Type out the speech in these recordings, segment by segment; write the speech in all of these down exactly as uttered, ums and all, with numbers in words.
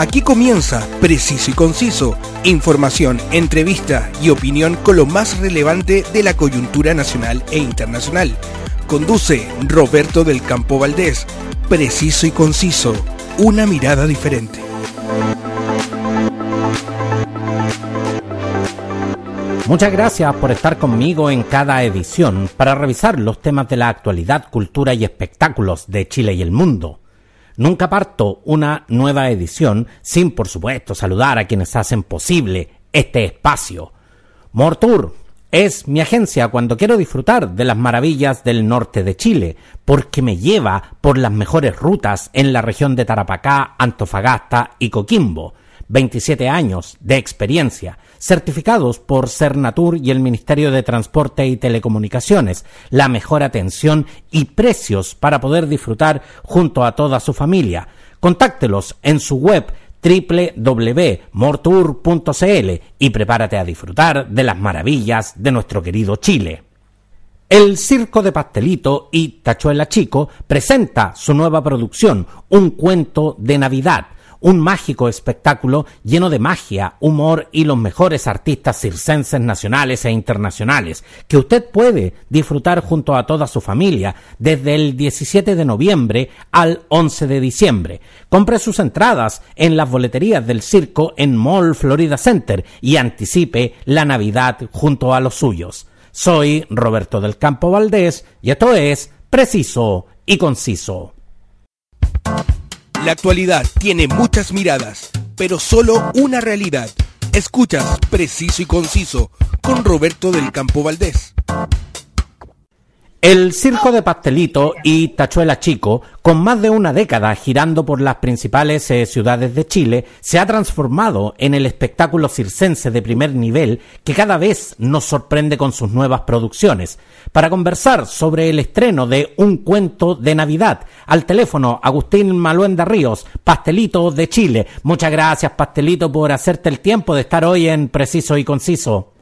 Aquí comienza Preciso y Conciso, información, entrevista y opinión con lo más relevante de la coyuntura nacional e internacional. Conduce Roberto del Campo Valdés. Preciso y Conciso, una mirada diferente. Muchas gracias por estar conmigo en cada edición para revisar los temas de la actualidad, cultura y espectáculos de Chile y el mundo. Nunca parto una nueva edición sin, por supuesto, saludar a quienes hacen posible este espacio. Mortur es mi agencia cuando quiero disfrutar de las maravillas del norte de Chile, porque me lleva por las mejores rutas en la región de Tarapacá, Antofagasta y Coquimbo. veintisiete años de experiencia, certificados por Sernatur y el Ministerio de Transporte y Telecomunicaciones, la mejor atención y precios para poder disfrutar junto a toda su familia. Contáctelos en su web doble u doble u doble u punto mortur punto c l y prepárate a disfrutar de las maravillas de nuestro querido Chile. El Circo de Pastelito y Tachuela Chico presenta su nueva producción, Un Cuento de Navidad, un mágico espectáculo lleno de magia, humor y los mejores artistas circenses nacionales e internacionales que usted puede disfrutar junto a toda su familia desde el diecisiete de noviembre al once de diciembre. Compre sus entradas en las boleterías del circo en Mall Florida Center y anticipe la Navidad junto a los suyos. Soy Roberto del Campo Valdés y esto es Preciso y Conciso. La actualidad tiene muchas miradas, pero solo una realidad. Escuchas Preciso y Conciso con Roberto del Campo Valdés. El Circo de Pastelito y Tachuela Chico, con más de una década girando por las principales eh, ciudades de Chile, se ha transformado en el espectáculo circense de primer nivel que cada vez nos sorprende con sus nuevas producciones. Para conversar sobre el estreno de Un Cuento de Navidad, al teléfono Agustín Maluenda Ríos, Pastelito de Chile. Muchas gracias, Pastelito, por hacerte el tiempo de estar hoy en Preciso y Conciso.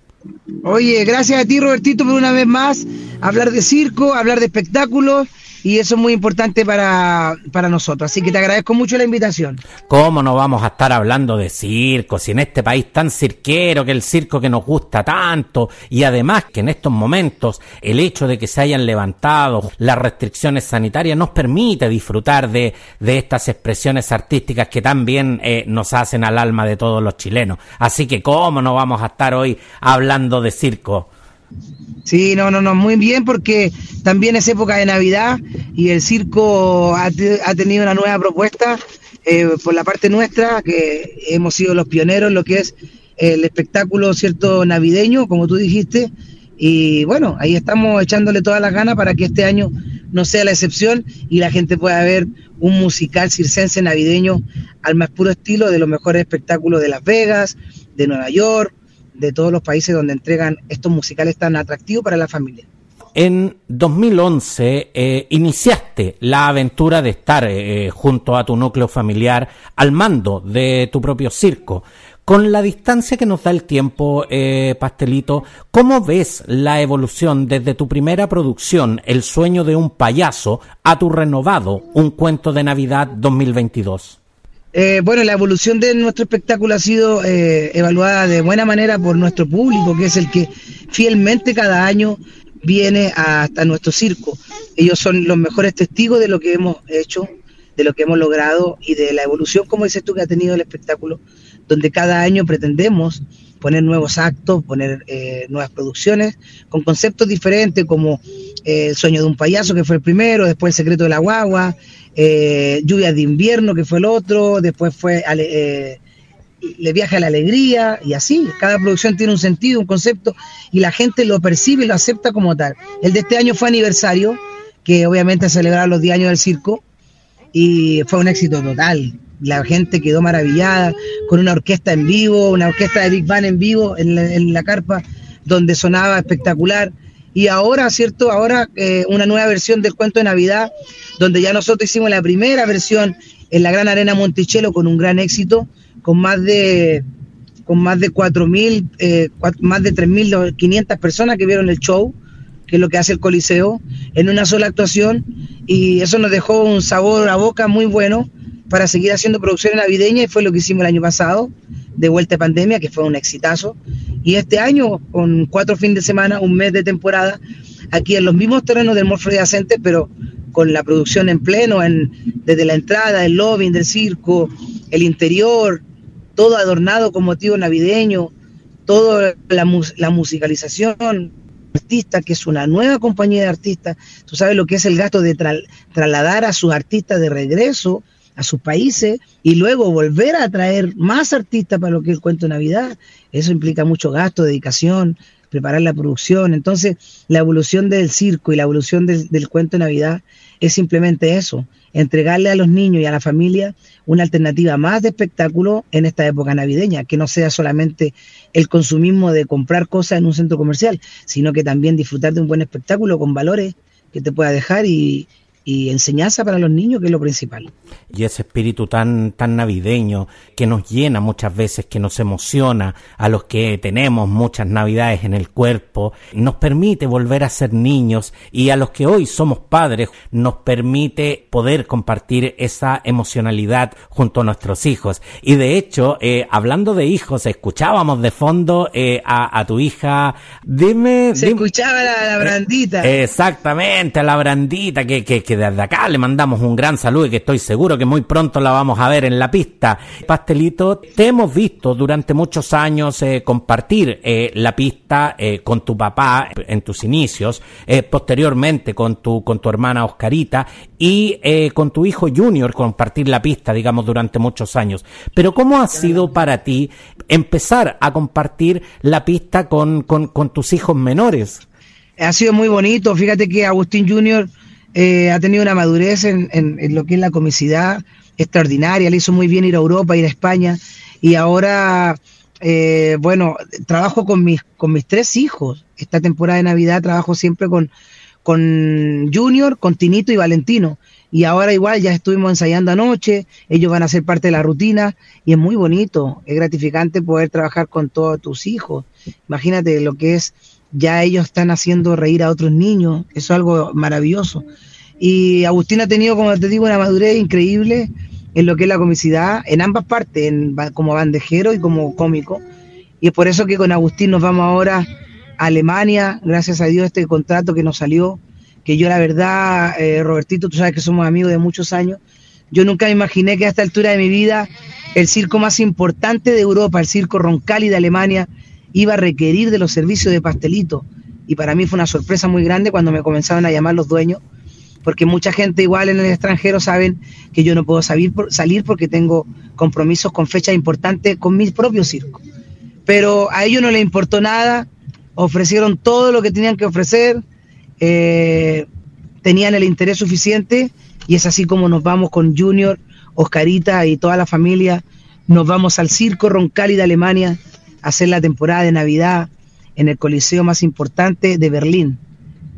Oye, gracias a ti, Robertito, por una vez más hablar de circo, hablar de espectáculos, y eso es muy importante para, para nosotros, así que te agradezco mucho la invitación. ¿Cómo no vamos a estar hablando de circo si en este país tan cirquero, que el circo que nos gusta tanto, y además que en estos momentos el hecho de que se hayan levantado las restricciones sanitarias nos permite disfrutar de, de estas expresiones artísticas que tan bien eh, nos hacen al alma de todos los chilenos? Así que ¿cómo no vamos a estar hoy hablando de circo? Sí, no, no, no, muy bien, porque también es época de Navidad y el circo ha, te, ha tenido una nueva propuesta eh, por la parte nuestra, que hemos sido los pioneros en lo que es el espectáculo, cierto, navideño, como tú dijiste, y bueno, ahí estamos echándole todas las ganas para que este año no sea la excepción y la gente pueda ver un musical circense navideño al más puro estilo de los mejores espectáculos de Las Vegas, de Nueva York, de todos los países donde entregan estos musicales tan atractivos para la familia. En dos mil once eh, iniciaste la aventura de estar eh, junto a tu núcleo familiar al mando de tu propio circo. Con la distancia que nos da el tiempo, eh, Pastelito, ¿cómo ves la evolución desde tu primera producción, El Sueño de un Payaso, a tu renovado Un Cuento de Navidad dos mil veintidós? Eh, bueno, la evolución de nuestro espectáculo ha sido eh, evaluada de buena manera por nuestro público, que es el que fielmente cada año viene hasta nuestro circo. Ellos son los mejores testigos de lo que hemos hecho, de lo que hemos logrado y de la evolución, como dices tú, que ha tenido el espectáculo, donde cada año pretendemos poner nuevos actos, poner eh, nuevas producciones con conceptos diferentes, como eh, El Sueño de un Payaso, que fue el primero, después El Secreto de la Guagua, Eh, Lluvias de Invierno, que fue el otro, después fue eh, Le Viaje a la Alegría, y así. Cada producción tiene un sentido, un concepto, y la gente lo percibe y lo acepta como tal. El de este año fue Aniversario, que obviamente celebraba los diez años del circo, y fue un éxito total. La gente quedó maravillada, con una orquesta en vivo, una orquesta de Big Band en vivo, en la, en la carpa, donde sonaba espectacular. Y ahora, ¿cierto? Ahora eh, una nueva versión del Cuento de Navidad, donde ya nosotros hicimos la primera versión en la Gran Arena Monticello con un gran éxito, con más de con más de cuatro mil, eh, más de tres mil quinientas personas que vieron el show, que es lo que hace el Coliseo, en una sola actuación, y eso nos dejó un sabor a boca muy bueno, para seguir haciendo producciones navideñas, y fue lo que hicimos el año pasado, de vuelta a pandemia, que fue un exitazo. Y este año, con cuatro fines de semana, un mes de temporada, aquí en los mismos terrenos del Mall Florida Center, pero con la producción en pleno, en, desde la entrada, el lobby del circo, el interior, todo adornado con motivo navideño, toda la, mus la musicalización, artistas, que es una nueva compañía de artistas. Tú sabes lo que es el gasto de tra trasladar a sus artistas de regreso a sus países y luego volver a traer más artistas para lo que es el cuento de Navidad. Eso implica mucho gasto, dedicación, preparar la producción. Entonces, la evolución del circo y la evolución del, del cuento de Navidad es simplemente eso, entregarle a los niños y a la familia una alternativa más de espectáculo en esta época navideña, que no sea solamente el consumismo de comprar cosas en un centro comercial, sino que también disfrutar de un buen espectáculo con valores que te pueda dejar y, y enseñanza para los niños, que es lo principal. Y ese espíritu tan, tan navideño que nos llena muchas veces, que nos emociona a los que tenemos muchas navidades en el cuerpo, nos permite volver a ser niños, y a los que hoy somos padres nos permite poder compartir esa emocionalidad junto a nuestros hijos. Y de hecho, eh, hablando de hijos, escuchábamos de fondo eh, a, a tu hija, dime... Se dime, escuchaba la, la Brandita. Eh, exactamente, a la Brandita, que, que, que desde acá le mandamos un gran saludo y que estoy seguro que muy pronto la vamos a ver en la pista. Pastelito, te hemos visto durante muchos años eh, compartir eh, la pista eh, con tu papá en tus inicios, eh, posteriormente con tu con tu hermana Oscarita y eh, con tu hijo Junior compartir la pista, digamos, durante muchos años. Pero ¿cómo ha sido para ti empezar a compartir la pista con, con, con tus hijos menores? Ha sido muy bonito. Fíjate que Agustín Junior Eh, ha tenido una madurez en, en, en lo que es la comicidad extraordinaria. Le hizo muy bien ir a Europa, ir a España, y ahora, eh, bueno, trabajo con mis, con mis tres hijos. Esta temporada de Navidad trabajo siempre con, con Junior, con Tinito y Valentino, y ahora igual ya estuvimos ensayando anoche, ellos van a ser parte de la rutina, y es muy bonito, es gratificante poder trabajar con todos tus hijos. Imagínate lo que es. Ya ellos están haciendo reír a otros niños, eso es algo maravilloso. Y Agustín ha tenido, como te digo, una madurez increíble en lo que es la comicidad, en ambas partes, en, como bandejero y como cómico. Y es por eso que con Agustín nos vamos ahora a Alemania, gracias a Dios, este contrato que nos salió, que yo la verdad, eh, Robertito, tú sabes que somos amigos de muchos años, yo nunca me imaginé que a esta altura de mi vida el circo más importante de Europa, el circo Roncalli de Alemania, iba a requerir de los servicios de Pastelito. Y para mí fue una sorpresa muy grande cuando me comenzaron a llamar los dueños, porque mucha gente igual en el extranjero saben que yo no puedo salir, salir porque tengo compromisos con fechas importantes con mi propio circo. Pero a ellos no les importó nada, ofrecieron todo lo que tenían que ofrecer, eh, tenían el interés suficiente, y es así como nos vamos con Junior, Oscarita y toda la familia. Nos vamos al Circo Roncalli de Alemania, hacer la temporada de Navidad en el coliseo más importante de Berlín,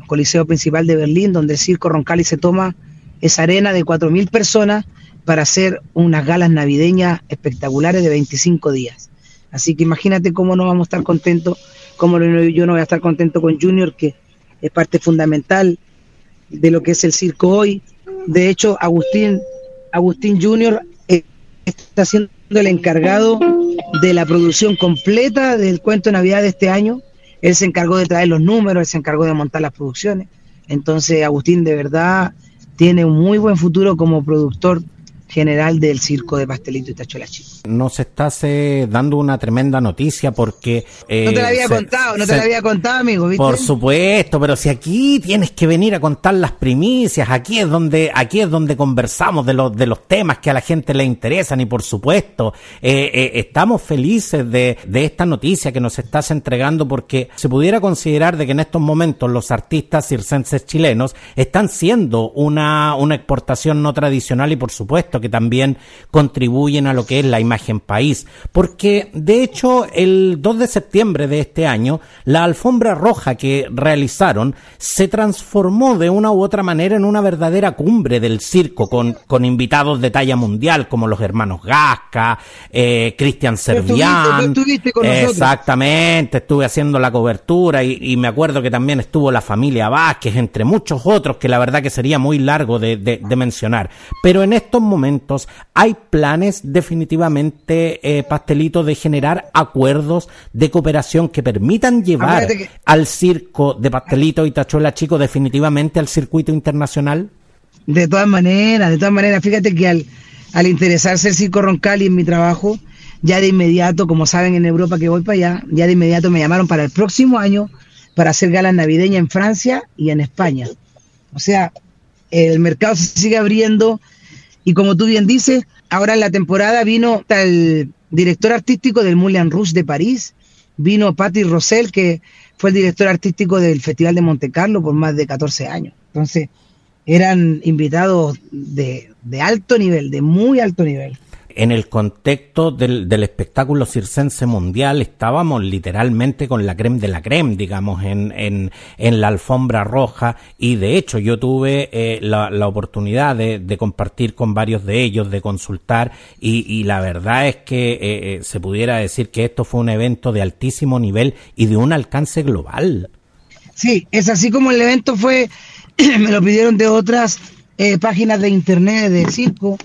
el Coliseo Principal de Berlín, donde el Circo Roncalli se toma esa arena de cuatro mil personas para hacer unas galas navideñas espectaculares de veinticinco días. Así que imagínate cómo no vamos a estar contentos, cómo yo no voy a estar contento con Junior, que es parte fundamental de lo que es el circo hoy. De hecho, Agustín, Agustín Junior eh, está haciendo el encargado de la producción completa del cuento de Navidad de este año. Él se encargó de traer los números, él se encargó de montar las producciones. Entonces Agustín de verdad tiene un muy buen futuro como productor general del Circo de Pastelito y Tachuela Chico. Nos estás eh, dando una tremenda noticia porque... Eh, no te la había se, contado, no se, te la había contado, amigo, ¿viste? Por supuesto, pero si aquí tienes que venir a contar las primicias, aquí es donde aquí es donde conversamos de los de los temas que a la gente le interesan, y por supuesto, eh, eh, estamos felices de, de esta noticia que nos estás entregando, porque se pudiera considerar de que en estos momentos los artistas circenses chilenos están siendo una, una exportación no tradicional, y por supuesto que también contribuyen a lo que es la imagen imagen país, porque de hecho el dos de septiembre de este año la alfombra roja que realizaron se transformó de una u otra manera en una verdadera cumbre del circo, con, con invitados de talla mundial como los hermanos Gasca, eh, Cristian Servian. Estuviste, con nosotros. Exactamente, estuve haciendo la cobertura y, y me acuerdo que también estuvo la familia Vázquez, entre muchos otros, que la verdad que sería muy largo de, de, de mencionar. Pero en estos momentos hay planes definitivamente, eh, Pastelito, de generar acuerdos de cooperación que permitan llevar que... al circo de Pastelito y Tachuela Chico definitivamente al circuito internacional. De todas maneras, de todas maneras, fíjate que al, al interesarse el circo Roncalli en mi trabajo, ya de inmediato, como saben en Europa que voy para allá, ya de inmediato me llamaron para el próximo año para hacer galas navideñas en Francia y en España. O sea, el mercado se sigue abriendo y, como tú bien dices, ahora en la temporada vino el director artístico del Moulin Rouge de París, vino Patti Rossell, que fue el director artístico del Festival de Monte Carlo por más de catorce años. Entonces, eran invitados de, de alto nivel, de muy alto nivel. En el contexto del, del espectáculo circense mundial estábamos literalmente con la creme de la creme, digamos, en, en, en la alfombra roja, y de hecho yo tuve eh, la, la oportunidad de, de compartir con varios de ellos, de consultar, y, y la verdad es que eh, eh, se pudiera decir que esto fue un evento de altísimo nivel y de un alcance global. Sí, es así como el evento fue, me lo pidieron de otras eh, páginas de internet de circo,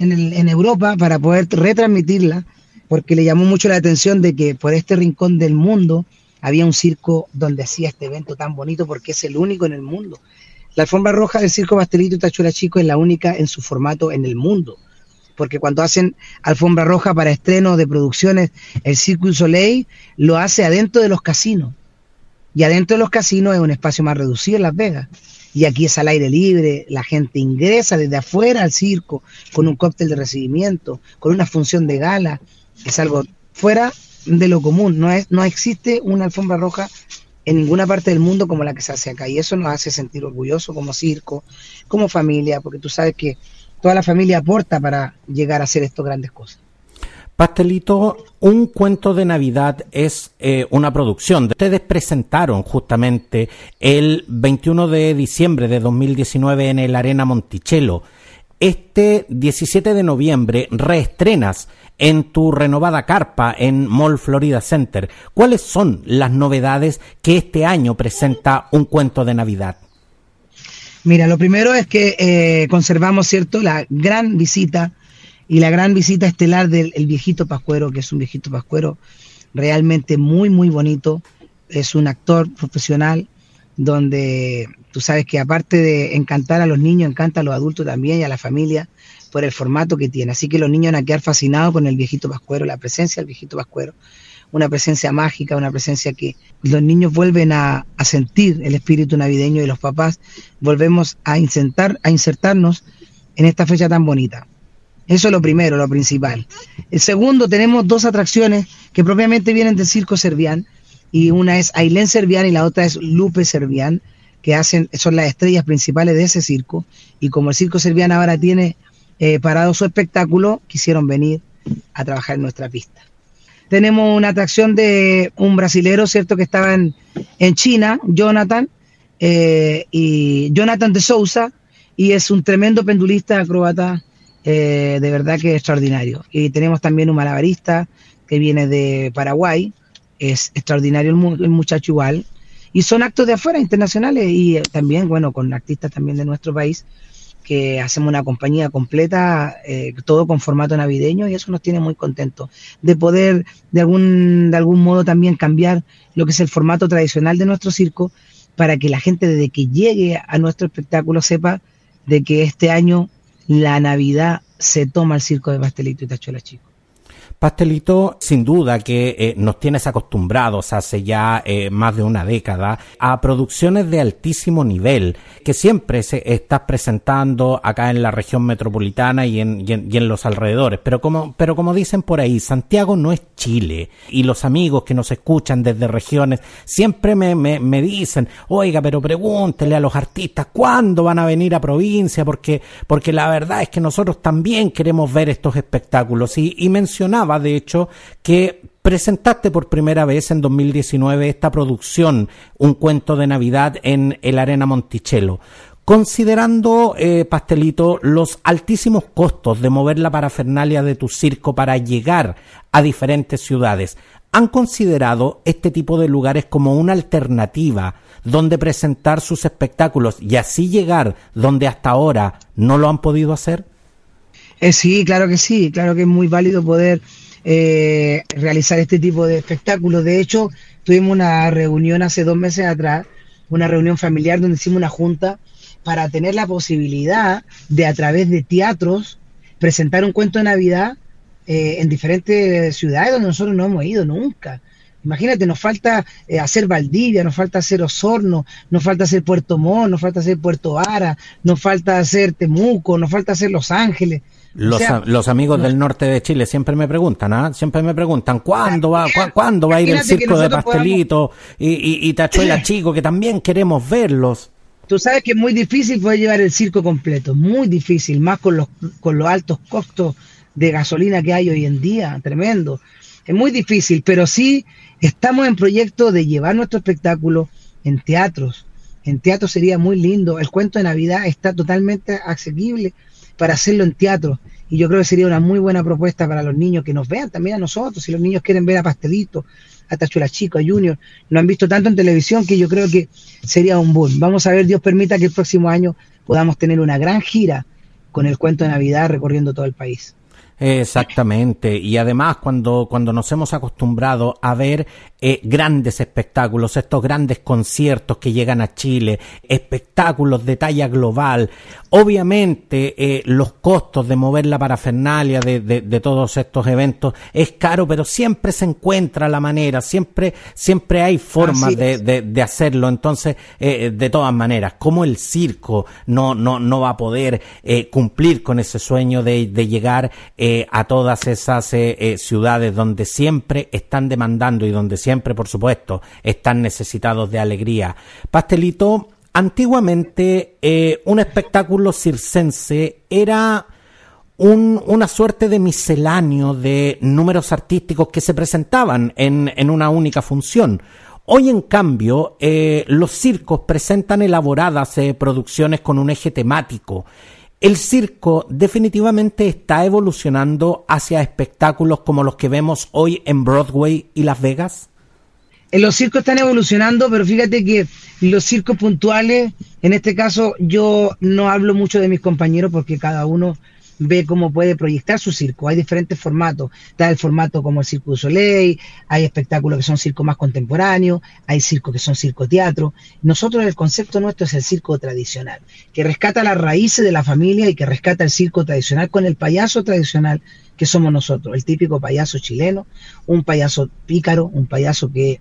En, el, en Europa, para poder retransmitirla, porque le llamó mucho la atención de que por este rincón del mundo había un circo donde hacía este evento tan bonito, porque es el único en el mundo. La alfombra roja del circo Pastelito y Tachuela Chico es la única en su formato en el mundo, porque cuando hacen alfombra roja para estrenos de producciones, el Cirque du Soleil lo hace adentro de los casinos, y adentro de los casinos es un espacio más reducido en Las Vegas. Y aquí es al aire libre, la gente ingresa desde afuera al circo con un cóctel de recibimiento, con una función de gala, es algo fuera de lo común. No es, no existe una alfombra roja en ninguna parte del mundo como la que se hace acá, y eso nos hace sentir orgullosos como circo, como familia, porque tú sabes que toda la familia aporta para llegar a hacer estas grandes cosas. Pastelito, Un Cuento de Navidad es eh, una producción. Ustedes presentaron justamente el veintiuno de diciembre de dos mil diecinueve en el Arena Monticello. Este diecisiete de noviembre reestrenas en tu renovada carpa en Mall Florida Center. ¿Cuáles son las novedades que este año presenta Un Cuento de Navidad? Mira, lo primero es que eh, conservamos, ¿cierto?, la gran visita y la gran visita estelar del el viejito Pascuero, que es un viejito Pascuero realmente muy, muy bonito. Es un actor profesional donde tú sabes que aparte de encantar a los niños, encanta a los adultos también y a la familia por el formato que tiene. Así que los niños van a quedar fascinados con el viejito Pascuero, la presencia del viejito Pascuero. Una presencia mágica, una presencia que los niños vuelven a, a sentir el espíritu navideño, y los papás volvemos a, insertar, a insertarnos en esta fecha tan bonita. Eso es lo primero, lo principal. El segundo, tenemos dos atracciones que propiamente vienen del circo Servian, y una es Ailén Servian y la otra es Lupe Servian, que hacen, son las estrellas principales de ese circo, y como el circo Servian ahora tiene eh, parado su espectáculo, quisieron venir a trabajar en nuestra pista. Tenemos una atracción de un brasilero, cierto, que estaba en, en China, Jonathan, eh, y Jonathan de Sousa, y es un tremendo pendulista, acróbata, Eh, de verdad que es extraordinario. Y tenemos también un malabarista que viene de Paraguay, es extraordinario el, mu- el muchacho igual, y son actos de afuera, internacionales, y también, bueno, con artistas también de nuestro país, que hacemos una compañía completa, eh, todo con formato navideño, y eso nos tiene muy contentos, de poder de algún, de algún modo también cambiar lo que es el formato tradicional de nuestro circo, para que la gente desde que llegue a nuestro espectáculo sepa de que este año la Navidad se toma el circo de Pastelito y Tachuela Chico. Pastelito, sin duda que eh, nos tienes acostumbrados hace ya eh, más de una década a producciones de altísimo nivel que siempre se estás presentando acá en la región metropolitana y en, y en, y en los alrededores. Pero como, pero como dicen por ahí, Santiago no es Chile, y los amigos que nos escuchan desde regiones siempre me, me, me dicen, oiga, pero pregúntele a los artistas cuándo van a venir a provincia, porque, porque la verdad es que nosotros también queremos ver estos espectáculos. Y, y mencionaba, de hecho, que presentaste por primera vez en dos mil diecinueve esta producción, Un Cuento de Navidad, en el Arena Monticello. Considerando, eh, Pastelito, los altísimos costos de mover la parafernalia de tu circo para llegar a diferentes ciudades, ¿han considerado este tipo de lugares como una alternativa donde presentar sus espectáculos y así llegar donde hasta ahora no lo han podido hacer? Eh, sí, claro que sí, claro que es muy válido poder eh, realizar este tipo de espectáculos. De hecho, tuvimos una reunión hace dos meses atrás, una reunión familiar donde hicimos una junta para tener la posibilidad de, a través de teatros, presentar Un Cuento de Navidad eh, en diferentes ciudades donde nosotros no hemos ido nunca. Imagínate, nos falta eh, hacer Valdivia, nos falta hacer Osorno, nos falta hacer Puerto Montt, nos falta hacer Puerto Ara, nos falta hacer Temuco, nos falta hacer Los Ángeles. Los, o sea, a, los amigos no, del norte de Chile siempre me preguntan, ¿ah? Siempre me preguntan, ¿cuándo va, cu- ¿cuándo va a ir el circo de Pastelito podamos... y, y, y Tachuela Chico, que también queremos verlos? Tú sabes que es muy difícil poder llevar el circo completo, muy difícil, más con los, con los altos costos de gasolina que hay hoy en día, tremendo. Es muy difícil, pero sí estamos en proyecto de llevar nuestro espectáculo en teatros. En teatro sería muy lindo. El Cuento de Navidad está totalmente asequible para hacerlo en teatro. Y yo creo que sería una muy buena propuesta para los niños, que nos vean también a nosotros. Si los niños quieren ver a Pastelito, a Tachuela Chico, a Junior, lo han visto tanto en televisión que yo creo que sería un boom. Vamos a ver, Dios permita que el próximo año podamos tener una gran gira con el Cuento de Navidad recorriendo todo el país. Exactamente, y además cuando cuando nos hemos acostumbrado a ver eh, grandes espectáculos, estos grandes conciertos que llegan a Chile, espectáculos de talla global, obviamente eh, los costos de mover la parafernalia de, de, de todos estos eventos es caro, pero siempre se encuentra la manera, siempre siempre hay formas de, de, de hacerlo. Entonces, eh, de todas maneras, ¿cómo el circo no no no va a poder eh, cumplir con ese sueño de, de llegar eh, Eh, a todas esas eh, eh, ciudades donde siempre están demandando y donde siempre, por supuesto, están necesitados de alegría? Pastelito, antiguamente eh, un espectáculo circense era un, una suerte de misceláneo de números artísticos que se presentaban en, en una única función. Hoy, en cambio, eh, los circos presentan elaboradas eh, producciones con un eje temático. El circo definitivamente está evolucionando hacia espectáculos como los que vemos hoy en Broadway y Las Vegas. Los circos están evolucionando, pero fíjate que los circos puntuales, en este caso yo no hablo mucho de mis compañeros porque cada uno ve cómo puede proyectar su circo. Hay diferentes formatos, está el formato como el Circo du Soleil, hay espectáculos que son circo más contemporáneo, hay circos que son circo teatro. Nosotros, el concepto nuestro es el circo tradicional, que rescata las raíces de la familia y que rescata el circo tradicional con el payaso tradicional que somos nosotros, el típico payaso chileno, un payaso pícaro, un payaso que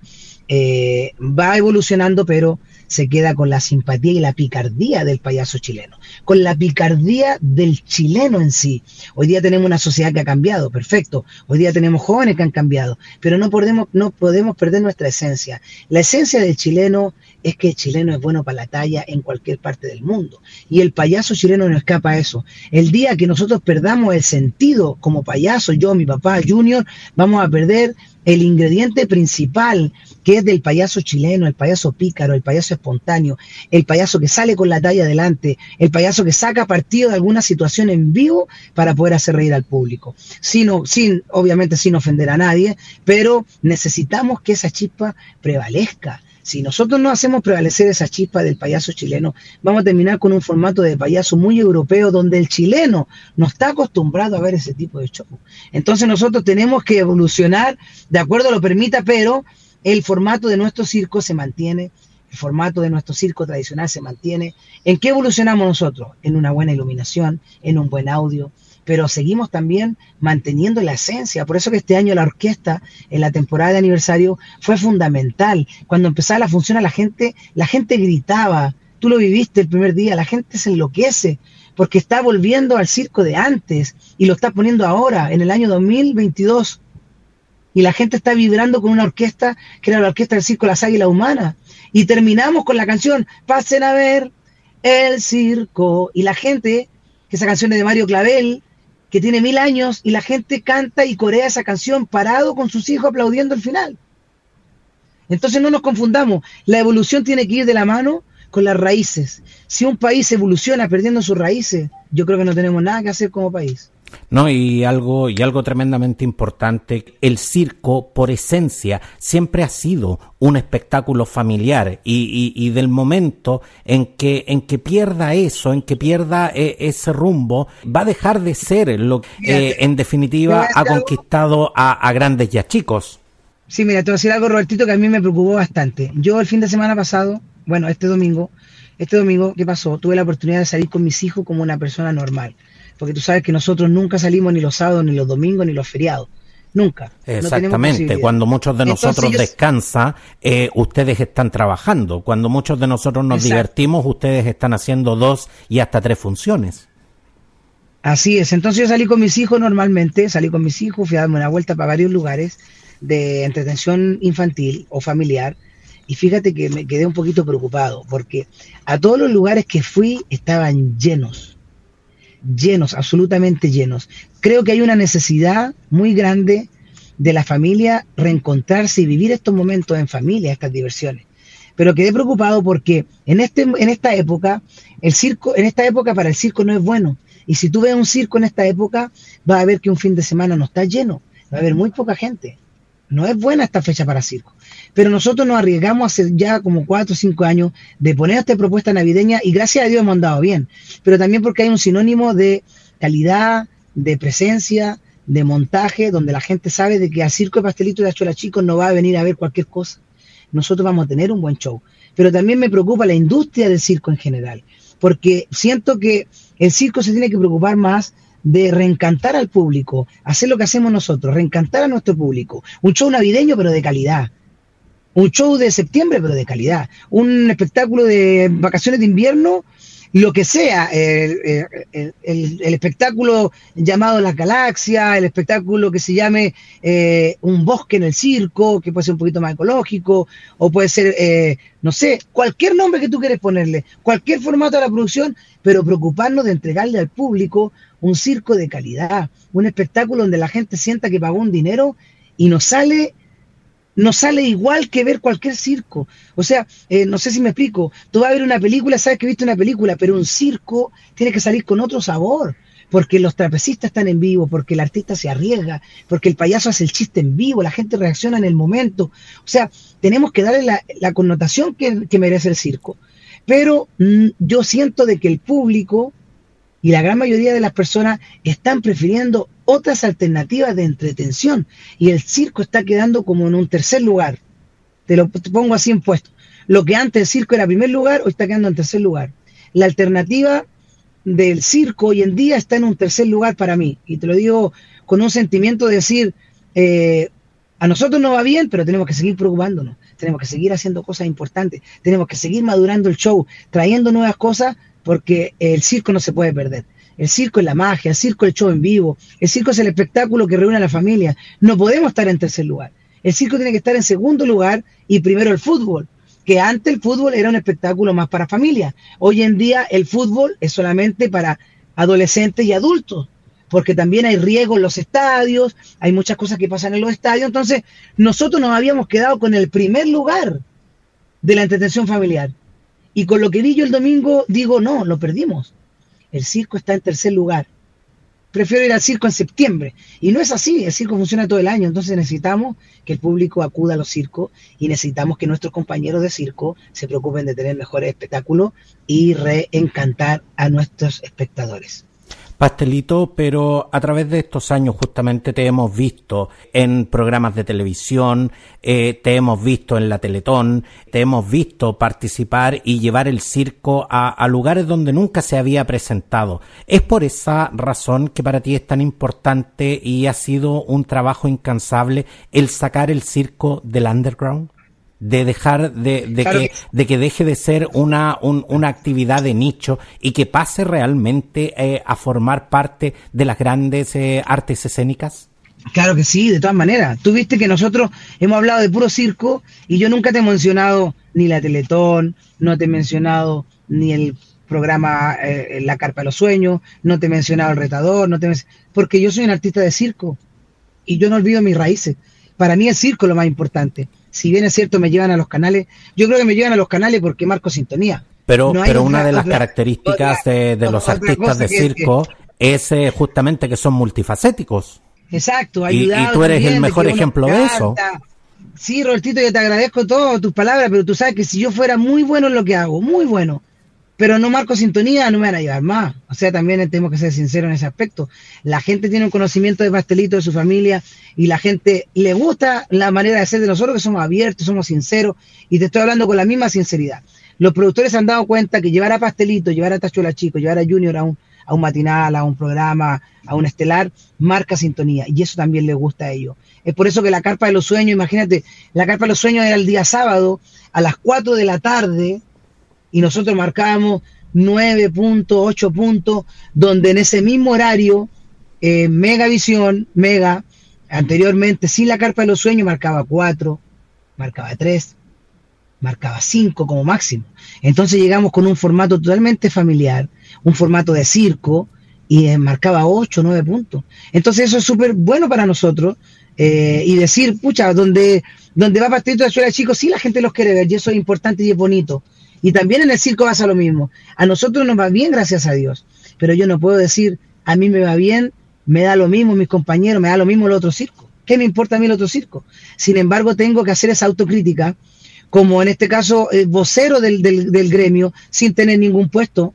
eh, va evolucionando, pero se queda con la simpatía y la picardía del payaso chileno, con la picardía del chileno en sí. Hoy día tenemos una sociedad que ha cambiado, perfecto. Hoy día tenemos jóvenes que han cambiado, pero no podemos, no podemos perder nuestra esencia. La esencia del chileno es que el chileno es bueno para la talla en cualquier parte del mundo. Y el payaso chileno no escapa a eso. El día que nosotros perdamos el sentido como payaso, yo, mi papá, Junior, vamos a perder el ingrediente principal, que es del payaso chileno, el payaso pícaro, el payaso espontáneo, el payaso que sale con la talla adelante, el payaso que saca partido de alguna situación en vivo para poder hacer reír al público. Sin, sin, obviamente sin ofender a nadie, pero necesitamos que esa chispa prevalezca. Si nosotros no hacemos prevalecer esa chispa del payaso chileno, vamos a terminar con un formato de payaso muy europeo, donde el chileno no está acostumbrado a ver ese tipo de show. Entonces nosotros tenemos que evolucionar de acuerdo a lo permita, pero el formato de nuestro circo se mantiene el formato de nuestro circo tradicional se mantiene. ¿En qué evolucionamos nosotros? En una buena iluminación, en un buen audio, pero seguimos también manteniendo la esencia. Por eso que este año la orquesta, en la temporada de aniversario, fue fundamental. Cuando empezaba la función, a la gente, la gente gritaba. Tú lo viviste el primer día, la gente se enloquece, porque está volviendo al circo de antes, y lo está poniendo ahora, en el año dos mil veintidós. Y la gente está vibrando con una orquesta, que era la orquesta del Circo Las Águilas Humanas. Y terminamos con la canción, pasen a ver el circo. Y la gente, que esa canción es de Mario Clavel, que tiene mil años, y la gente canta y corea esa canción parado con sus hijos aplaudiendo el final. Entonces no nos confundamos, la evolución tiene que ir de la mano con las raíces. Si un país evoluciona perdiendo sus raíces, yo creo que no tenemos nada que hacer como país. No, y algo, y algo tremendamente importante, el circo por esencia siempre ha sido un espectáculo familiar, y, y, y del momento en que, en que pierda eso, en que pierda eh, ese rumbo, va a dejar de ser lo que eh, en definitiva ha conquistado a, a grandes y a chicos. Sí, mira, te voy a decir algo, Robertito, que a mí me preocupó bastante. Yo el fin de semana pasado, bueno, este domingo, este domingo, ¿qué pasó? Tuve la oportunidad de salir con mis hijos como una persona normal. Porque tú sabes que nosotros nunca salimos ni los sábados, ni los domingos, ni los feriados. Nunca. Exactamente. No Cuando muchos de nosotros Entonces, descansa, eh, ustedes están trabajando. Cuando muchos de nosotros nos exacto. divertimos, ustedes están haciendo dos y hasta tres funciones. Así es. Entonces yo salí con mis hijos normalmente, salí con mis hijos, fui a darme una vuelta para varios lugares de entretención infantil o familiar. Y fíjate que me quedé un poquito preocupado, porque a todos los lugares que fui estaban llenos. llenos, absolutamente llenos. Creo que hay una necesidad muy grande de la familia reencontrarse y vivir estos momentos en familia, estas diversiones. Pero quedé preocupado porque en este en esta época, el circo, en esta época para el circo no es bueno. Y si tú ves un circo en esta época, vas a ver que un fin de semana no está lleno, va a haber muy poca gente. No es buena esta fecha para circo. Pero nosotros nos arriesgamos hace ya como cuatro o cinco años de poner esta propuesta navideña, y gracias a Dios hemos andado bien. Pero también porque hay un sinónimo de calidad, de presencia, de montaje, donde la gente sabe de que al Circo de Pastelito y Tachuela Chico no va a venir a ver cualquier cosa. Nosotros vamos a tener un buen show. Pero también me preocupa la industria del circo en general, porque siento que el circo se tiene que preocupar más de reencantar al público, hacer lo que hacemos nosotros, reencantar a nuestro público. Un show navideño, pero de calidad. Un show de septiembre, pero de calidad. Un espectáculo de vacaciones de invierno, lo que sea. El, el, el, el espectáculo llamado Las Galaxias, el espectáculo que se llame eh, Un Bosque en el Circo, que puede ser un poquito más ecológico, o puede ser, eh, no sé, cualquier nombre que tú quieras ponerle, cualquier formato a la producción, pero preocuparnos de entregarle al público un circo de calidad, un espectáculo donde la gente sienta que pagó un dinero y nos sale, nos sale igual que ver cualquier circo. O sea, eh, no sé si me explico, tú vas a ver una película, sabes que viste una película, pero un circo tiene que salir con otro sabor, porque los trapecistas están en vivo, porque el artista se arriesga, porque el payaso hace el chiste en vivo, la gente reacciona en el momento. O sea, tenemos que darle la, la connotación que, que merece el circo. Pero mmm, yo siento de que el público y la gran mayoría de las personas están prefiriendo otras alternativas de entretención. Y el circo está quedando como en un tercer lugar. Te lo pongo así en puesto. Lo que antes el circo era primer lugar, hoy está quedando en tercer lugar. La alternativa del circo hoy en día está en un tercer lugar para mí. Y te lo digo con un sentimiento de decir, eh, a nosotros no va bien, pero tenemos que seguir preocupándonos. Tenemos que seguir haciendo cosas importantes. Tenemos que seguir madurando el show, trayendo nuevas cosas, porque el circo no se puede perder. El circo es la magia, el circo es el show en vivo, el circo es el espectáculo que reúne a la familia. No podemos estar en tercer lugar. El circo tiene que estar en segundo lugar y primero el fútbol, que antes el fútbol era un espectáculo más para familia. Hoy en día el fútbol es solamente para adolescentes y adultos, porque también hay riesgo en los estadios, hay muchas cosas que pasan en los estadios. Entonces nosotros nos habíamos quedado con el primer lugar de la entretención familiar. Y con lo que vi yo el domingo, digo, no, lo perdimos. El circo está en tercer lugar. Prefiero ir al circo en septiembre. Y no es así, el circo funciona todo el año. Entonces necesitamos que el público acuda a los circos y necesitamos que nuestros compañeros de circo se preocupen de tener mejores espectáculos y reencantar a nuestros espectadores. Pastelito, pero a través de estos años justamente te hemos visto en programas de televisión, eh, te hemos visto en la Teletón, te hemos visto participar y llevar el circo a, a lugares donde nunca se había presentado. Es por esa razón que para ti es tan importante y ha sido un trabajo incansable el sacar el circo del underground, de dejar de, de, claro que, que... de que deje de ser una, un, una actividad de nicho y que pase realmente eh, a formar parte de las grandes eh, artes escénicas? Claro que sí, de todas maneras. Tú viste que nosotros hemos hablado de puro circo y yo nunca te he mencionado ni la Teletón, no te he mencionado ni el programa eh, La Carpa de los Sueños, no te he mencionado El Retador, no te men... porque yo soy un artista de circo y yo no olvido mis raíces. Para mí el circo es lo más importante. Si bien es cierto, me llevan a los canales. Yo creo que me llevan a los canales porque marco sintonía. Pero, no pero una, una de las otra, características otra, de, de los artistas de circo es, que... es eh, justamente que son multifacéticos. Exacto. Ayudado y, y tú eres también el mejor ejemplo de eso. Sí, Robertito, yo te agradezco todas tus palabras, pero tú sabes que si yo fuera muy bueno en lo que hago, muy bueno, pero no marco sintonía, no me van a ayudar más. O sea, también tenemos que ser sinceros en ese aspecto. La gente tiene un conocimiento de Pastelito, de su familia, y la gente le gusta la manera de ser de nosotros, que somos abiertos, somos sinceros, y te estoy hablando con la misma sinceridad. Los productores se han dado cuenta que llevar a Pastelito, llevar a Tachuela Chico, llevar a Junior a un, a un matinal, a un programa, a un estelar, marca sintonía, y eso también les gusta a ellos. Es por eso que La Carpa de los Sueños, imagínate, La Carpa de los Sueños era el día sábado, a las cuatro de la tarde, y nosotros marcábamos nueve puntos, ocho puntos, donde en ese mismo horario, eh, Megavisión, Mega, anteriormente, sin La Carpa de los Sueños, marcaba cuatro, marcaba tres, marcaba cinco como máximo. Entonces llegamos con un formato totalmente familiar, un formato de circo, y eh, marcaba ocho, nueve puntos. Entonces eso es súper bueno para nosotros, eh, y decir, pucha, donde, donde va Pastelito de Tachuela Chico, sí, la gente los quiere ver, y eso es importante y es bonito. Y también en el circo pasa lo mismo. A nosotros nos va bien, gracias a Dios. Pero yo no puedo decir, a mí me va bien, me da lo mismo mis compañeros, me da lo mismo el otro circo. ¿Qué me importa a mí el otro circo? Sin embargo, tengo que hacer esa autocrítica, como en este caso, eh, vocero del, del, del gremio, sin tener ningún puesto,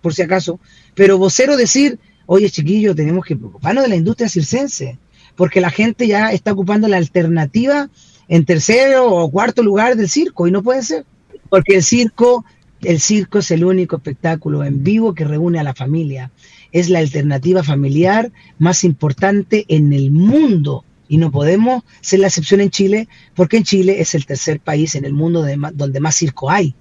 por si acaso, pero vocero decir, oye chiquillo, tenemos que preocuparnos de la industria circense, porque la gente ya está ocupando la alternativa en tercero o cuarto lugar del circo, y no puede ser. Porque el circo, el circo es el único espectáculo en vivo que reúne a la familia. Es la alternativa familiar más importante en el mundo. Y no podemos ser la excepción en Chile, porque en Chile es el tercer país en el mundo de, donde más circo hay.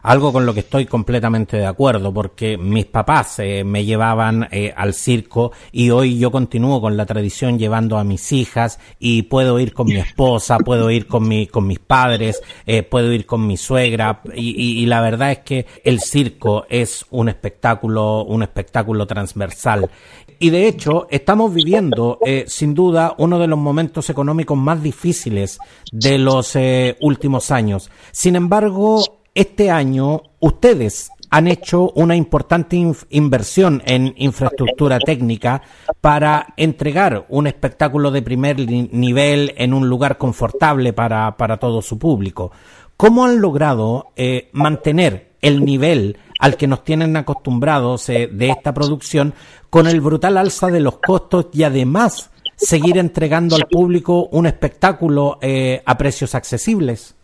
Algo con lo que estoy completamente de acuerdo, porque mis papás eh, me llevaban eh, al circo y hoy yo continúo con la tradición llevando a mis hijas y puedo ir con mi esposa, puedo ir con mi con mis padres, eh, puedo ir con mi suegra y, y, y la verdad es que el circo es un espectáculo, un espectáculo transversal. Y de hecho estamos viviendo eh, sin duda uno de los momentos económicos más difíciles de los eh, últimos años. Sin embargo, este año ustedes han hecho una importante inf- inversión en infraestructura técnica para entregar un espectáculo de primer li- nivel en un lugar confortable para, para todo su público. ¿Cómo han logrado eh, mantener el nivel al que nos tienen acostumbrados eh, de esta producción con el brutal alza de los costos y además seguir entregando al público un espectáculo eh, a precios accesibles?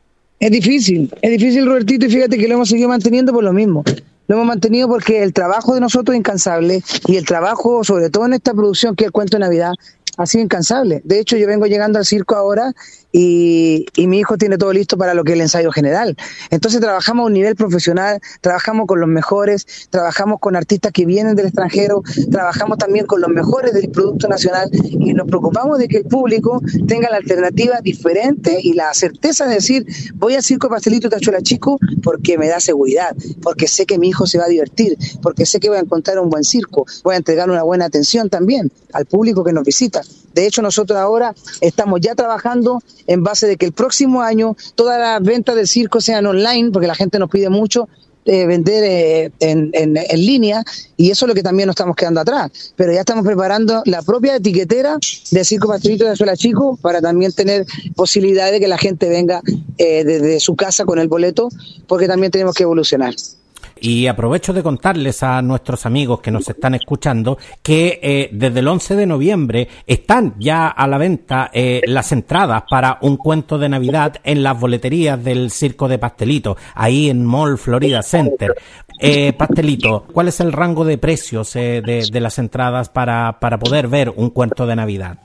Es difícil, es difícil, Robertito, y fíjate que lo hemos seguido manteniendo por lo mismo. Lo hemos mantenido porque el trabajo de nosotros es incansable y el trabajo, sobre todo en esta producción que es el Cuento de Navidad, ha sido incansable. De hecho, yo vengo llegando al circo ahora y, y mi hijo tiene todo listo para lo que es el ensayo general. Entonces trabajamos a un nivel profesional, trabajamos con los mejores, trabajamos con artistas que vienen del extranjero, trabajamos también con los mejores del producto nacional y nos preocupamos de que el público tenga la alternativa diferente y la certeza de decir, voy al circo Pastelito y Tachuela Chico porque me da seguridad, porque sé que mi hijo se va a divertir, porque sé que voy a encontrar un buen circo, voy a entregar una buena atención también al público que nos visita. De hecho, nosotros ahora estamos ya trabajando en base de que el próximo año todas las ventas del circo sean online, porque la gente nos pide mucho eh, vender eh, en, en, en línea, y eso es lo que también nos estamos quedando atrás. Pero ya estamos preparando la propia etiquetera de Circo Pastelito y Tachuela Chico para también tener posibilidad de que la gente venga eh, desde su casa con el boleto, porque también tenemos que evolucionar. Y aprovecho de contarles a nuestros amigos que nos están escuchando que eh, desde el once de noviembre están ya a la venta eh, las entradas para Un Cuento de Navidad en las boleterías del Circo de Pastelito, ahí en Mall Florida Center. Eh, Pastelito, ¿cuál es el rango de precios eh, de, de las entradas para, para poder ver Un Cuento de Navidad?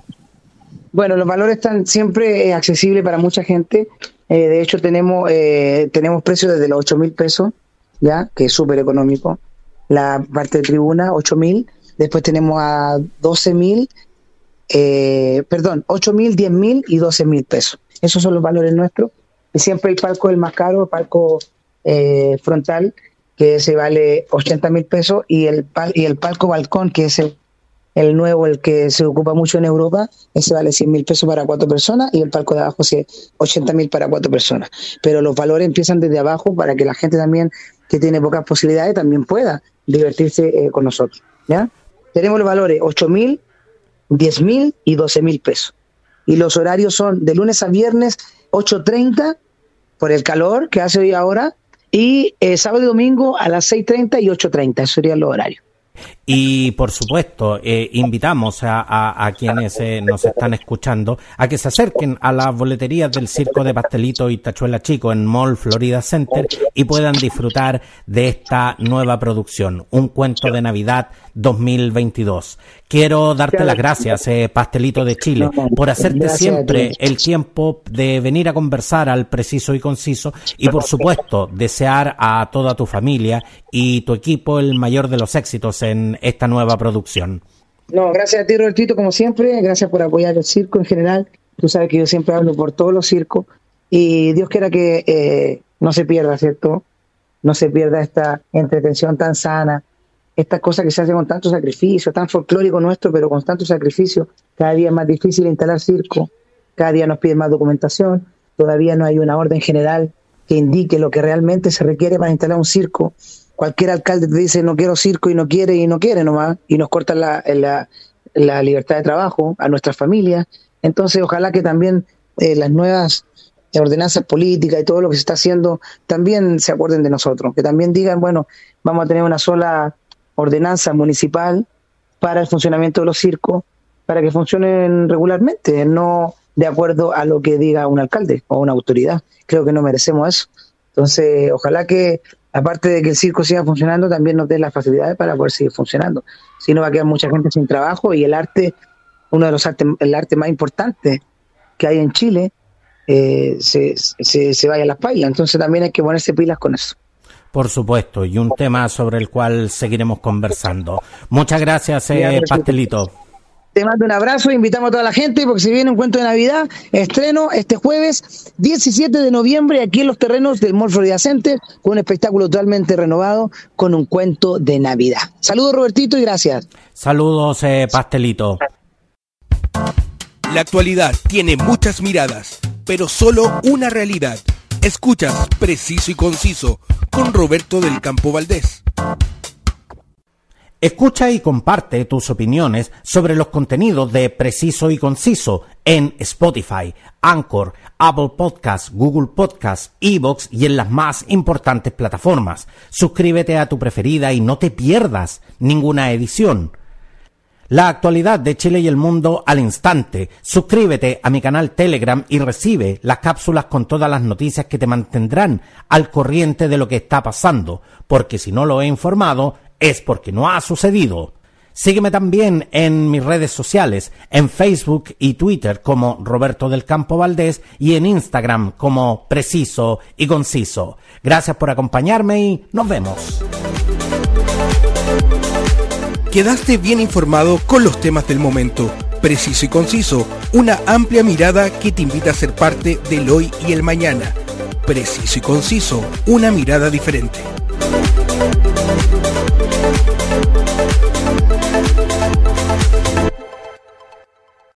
Bueno, los valores están siempre eh, accesibles para mucha gente. Eh, de hecho, tenemos eh, tenemos precios desde los ocho mil pesos, ya, que es súper económico. La parte de tribuna, ocho mil. Después tenemos a doce mil, eh, perdón, ocho mil, diez mil y doce mil pesos. Esos son los valores nuestros. Y siempre el palco es el más caro, el palco eh, frontal, que se vale ochenta mil pesos, y el, pal- y el palco balcón, que es el el nuevo, el que se ocupa mucho en Europa, ese vale cien mil pesos para cuatro personas, y el palco de abajo sí, ochenta mil para cuatro personas. Pero los valores empiezan desde abajo para que la gente también, que tiene pocas posibilidades, también pueda divertirse eh, con nosotros, ¿ya? Tenemos los valores ocho mil, diez mil y doce mil pesos. Y los horarios son de lunes a viernes, ocho treinta, por el calor que hace hoy ahora, y eh, sábado y domingo a las seis treinta y ocho treinta, esos serían los horarios. Y por supuesto eh, invitamos a, a, a quienes eh, nos están escuchando a que se acerquen a las boleterías del Circo de Pastelito y Tachuela Chico en Mall Florida Center y puedan disfrutar de esta nueva producción, Un Cuento de Navidad dos mil veintidós. Quiero darte las gracias, eh, Pastelito de Chile, por hacerte gracias siempre el tiempo de venir a conversar al Preciso y Conciso, y por supuesto desear a toda tu familia y tu equipo el mayor de los éxitos en esta nueva producción. No, gracias a ti, Robertito, como siempre. Gracias por apoyar el circo en general. Tú sabes que yo siempre hablo por todos los circos, y Dios quiera que eh, no se pierda, ¿cierto? No se pierda esta entretención tan sana, estas cosas que se hacen con tanto sacrificio, tan folclórico nuestro, pero con tanto sacrificio. Cada día es más difícil instalar circo, cada día nos piden más documentación, todavía no hay una orden general que indique lo que realmente se requiere para instalar un circo. Cualquier alcalde te dice no quiero circo, y no quiere y no quiere nomás, y nos cortan la, la, la libertad de trabajo a nuestras familias. Entonces ojalá que también eh, las nuevas ordenanzas políticas y todo lo que se está haciendo también se acuerden de nosotros, que también digan, bueno, vamos a tener una sola ordenanza municipal para el funcionamiento de los circos, para que funcionen regularmente, no de acuerdo a lo que diga un alcalde o una autoridad. Creo que no merecemos eso. Entonces, ojalá que, aparte de que el circo siga funcionando, también nos den las facilidades para poder seguir funcionando. Si no, va a quedar mucha gente sin trabajo, y el arte, uno de los artes, el arte más importante que hay en Chile, eh, se, se, se vaya a las pailas. Entonces también hay que ponerse pilas con eso. Por supuesto, y un tema sobre el cual seguiremos conversando. Muchas gracias, eh, Pastelito. Te mando un abrazo, invitamos a toda la gente, porque si viene Un Cuento de Navidad, estreno este jueves diecisiete de noviembre aquí en los terrenos del Mall Florida Center, con un espectáculo totalmente renovado, con Un Cuento de Navidad. Saludos, Robertito, y gracias. Saludos, eh, Pastelito. La actualidad tiene muchas miradas, pero solo una realidad. Escuchas Preciso y Conciso con Roberto del Campo Valdés. Escucha y comparte tus opiniones sobre los contenidos de Preciso y Conciso en Spotify, Anchor, Apple Podcasts, Google Podcasts, iVoox y en las más importantes plataformas. Suscríbete a tu preferida y no te pierdas ninguna edición. La actualidad de Chile y el mundo al instante. Suscríbete a mi canal Telegram y recibe las cápsulas con todas las noticias que te mantendrán al corriente de lo que está pasando, porque si no lo he informado es porque no ha sucedido. Sígueme también en mis redes sociales, en Facebook y Twitter como Roberto del Campo Valdés, y en Instagram como Preciso y Conciso. Gracias por acompañarme y nos vemos. Quedaste bien informado con los temas del momento. Preciso y Conciso, una amplia mirada que te invita a ser parte del hoy y el mañana. Preciso y Conciso, una mirada diferente.